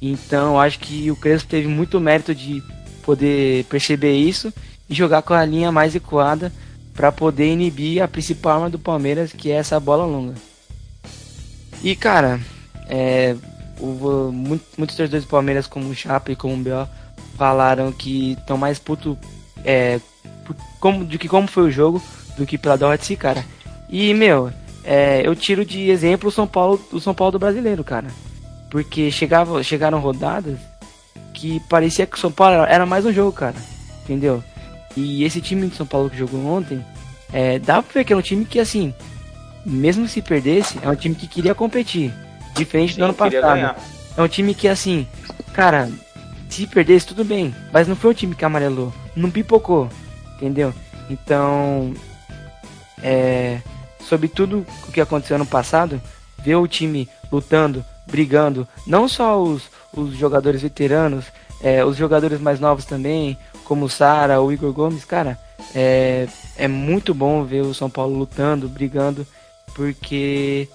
Então, acho que o Crespo teve muito mérito de poder perceber isso e jogar com a linha mais recuada pra poder inibir a principal arma do Palmeiras, que é essa bola longa. E, cara, muitos torcedores do Palmeiras, como o Chapa e como o B.O., falaram que estão mais putos como foi o jogo do que pela dó de si, cara. E, eu tiro de exemplo o São Paulo do brasileiro, cara. Porque chegaram rodadas que parecia que o São Paulo era mais um jogo, cara. Entendeu? E esse time do São Paulo que jogou ontem, dá pra ver que é um time que, assim, mesmo se perdesse, é um time que queria competir. Diferente do ano passado. Ganhar. É um time que, assim, cara, se perdesse, tudo bem. Mas não foi um time que amarelou. Não pipocou. Entendeu? Então, sobre tudo o que aconteceu ano passado, ver o time lutando, brigando, não só os jogadores veteranos, os jogadores mais novos também, como o Sara, o Igor Gomes, cara, é muito bom ver o São Paulo lutando, brigando, porque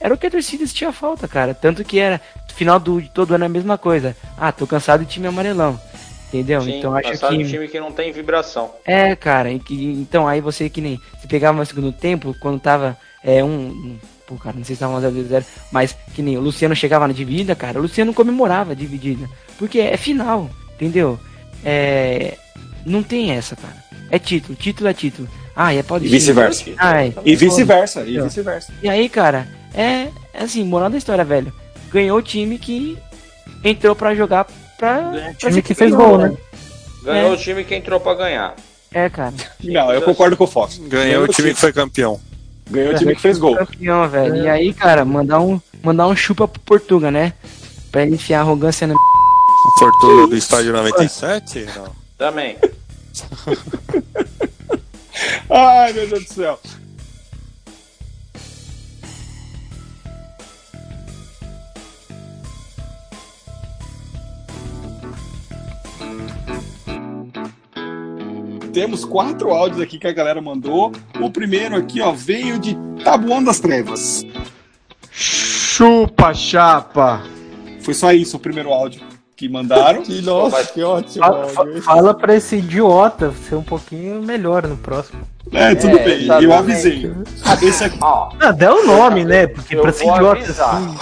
era o que a torcida tinha falta, cara. Tanto que era, no final de todo ano, a mesma coisa. Ah, tô cansado de time amarelão. Entendeu? Sim, então acho que um time que não tem vibração. Cara, então aí você que nem se pegava no segundo tempo, quando tava pô, cara, não sei se tava 1x0, mas que nem o Luciano chegava na dividida, cara, o Luciano comemorava a dividida, porque é final, entendeu? É, não tem essa, cara, é título, título é título. Ah, é Paulistinha. E vice-versa. Ah, é. E vice-versa, e vice-versa. E aí, cara, é assim, moral da história, velho. Ganhou o time que entrou pra jogar pra... É, time que fez gol, né? Ganhou o time que entrou pra ganhar. É, cara. Não, eu concordo com o Fox. Ganhou o time que foi campeão. Ganhou o time que fez gol. Campeão, velho. É. E aí, cara, mandar um chupa pro Portuga, né? Pra ele enfiar a arrogância na... O Portuga do estádio 97? Não. Também. Ai, meu Deus do céu. Temos 4 áudios aqui que a galera mandou. O primeiro aqui, ó, veio de Tabuão das Trevas. Chupa, Chapa. Foi só isso o primeiro áudio que mandaram. Que nossa, que ótimo. Fala pra esse idiota ser um pouquinho melhor no próximo. É, tudo bem, exatamente. Eu avisei. Esse aqui... Não, dá o nome, né? Porque eu pra ser idiota assim,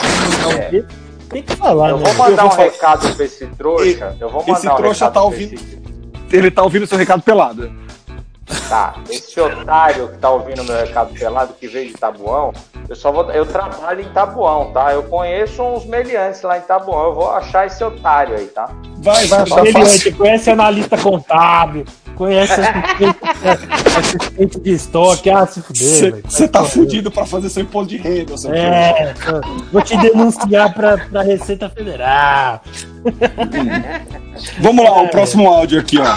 tem que falar, eu vou mandar um recado pra esse trouxa. Esse trouxa tá ouvindo. Ele tá ouvindo o seu recado pelado. Tá, esse otário que tá ouvindo meu recado pelado, que veio de Tabuão, eu trabalho em Tabuão, tá? Eu conheço uns meliantes lá em Tabuão, eu vou achar esse otário aí, tá? Vai achar meliante, conhece analista contábil, conhece assistente de estoque, se fuder. Você tá fudido pra fazer seu imposto de renda, seu vou te denunciar pra Receita Federal. Vamos lá, o próximo áudio aqui, ó.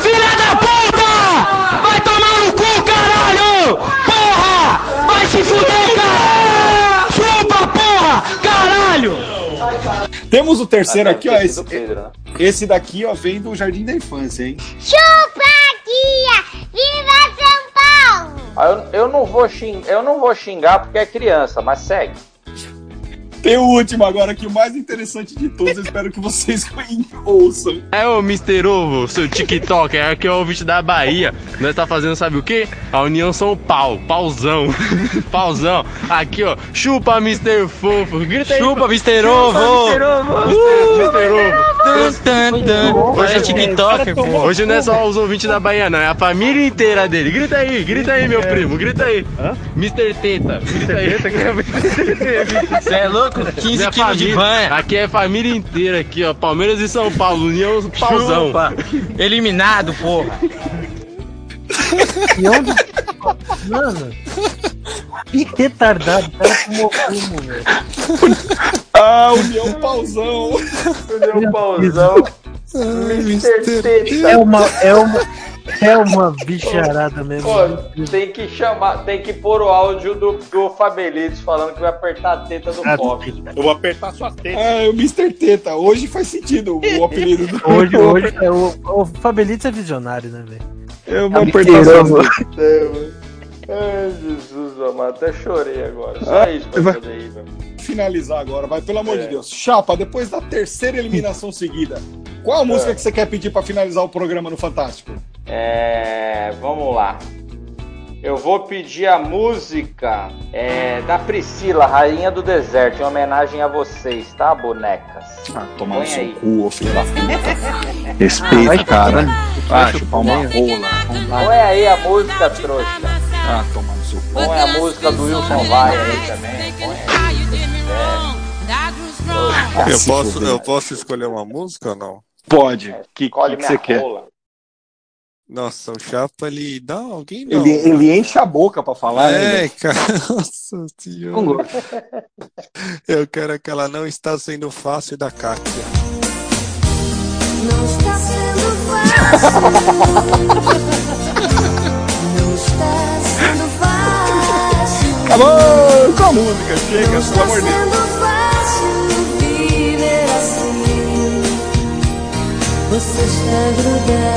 Filha da puta! Vai tomar no cu, caralho! Porra! Vai se fuder, cara! Chupa, porra! Caralho! Temos o terceiro aqui, ó. Esse daqui, ó, vem do Jardim da Infância, hein? Chupa, tia! Viva São Paulo! Eu não vou xingar porque é criança, mas segue. Tem o último agora, que o mais interessante de todos, eu espero que vocês ouçam. É o Mr. Ovo, seu TikTok, é aqui é o ouvinte da Bahia. Nós tá fazendo sabe o quê? A União São Paulo, pauzão. Aqui ó, chupa Mr. Fofo, grita aí. Chupa Mr. Ovo! Mr. Ovo! Hoje é TikTok, pô. Hoje não é só os ouvintes da Bahia não, é a família inteira dele. Grita aí meu primo, grita aí. Hã? Mr. Teta, grita aí. Você é louco? 15 quilos de banha. Aqui é família inteira aqui, ó. Palmeiras e São Paulo, União Pauzão. Chupa. Eliminado, porra. E onde... Mano, que retardado. Cara, fumou fumo, velho. União Pauzão. União Pauzão. É uma bicharada mesmo. Pô, tem que pôr o áudio do Fabelides falando que vai apertar a teta do Bob. Eu vou apertar sua teta. É, o Mr. Teta. Hoje faz sentido o apelido do Hoje é o Fabelides é visionário, né, velho? Eu vou apertar sua teta. Ai, Jesus amado, até chorei agora. Só isso pra fazer aí, velho. Finalizar agora, vai, pelo amor de Deus. Chapa, depois da terceira eliminação seguida, qual a música que você quer pedir pra finalizar o programa no Fantástico? Vamos lá. Eu vou pedir a música da Priscila, Rainha do Deserto, em homenagem a vocês, tá, bonecas? Tomar no seu cu, filho da puta. Respeita, cara. Vai chupar uma rola. Põe aí a música, trouxa. Tomar no seu cu. Põe a música do Wilson Vai aí também. Põe aí. Eu posso escolher uma música ou não? Pode. Que você quer? Nossa, o Chapa, ele dá alguém... Não. Ele enche a boca pra falar. Cara, nossa senhora. Eu quero aquela Não Está Sendo Fácil da Kátia. Não está sendo fácil. Não está sendo fácil. Acabou com a música, chega, pelo amor de Deus. Não está sendo fácil viver assim. Você está grudado.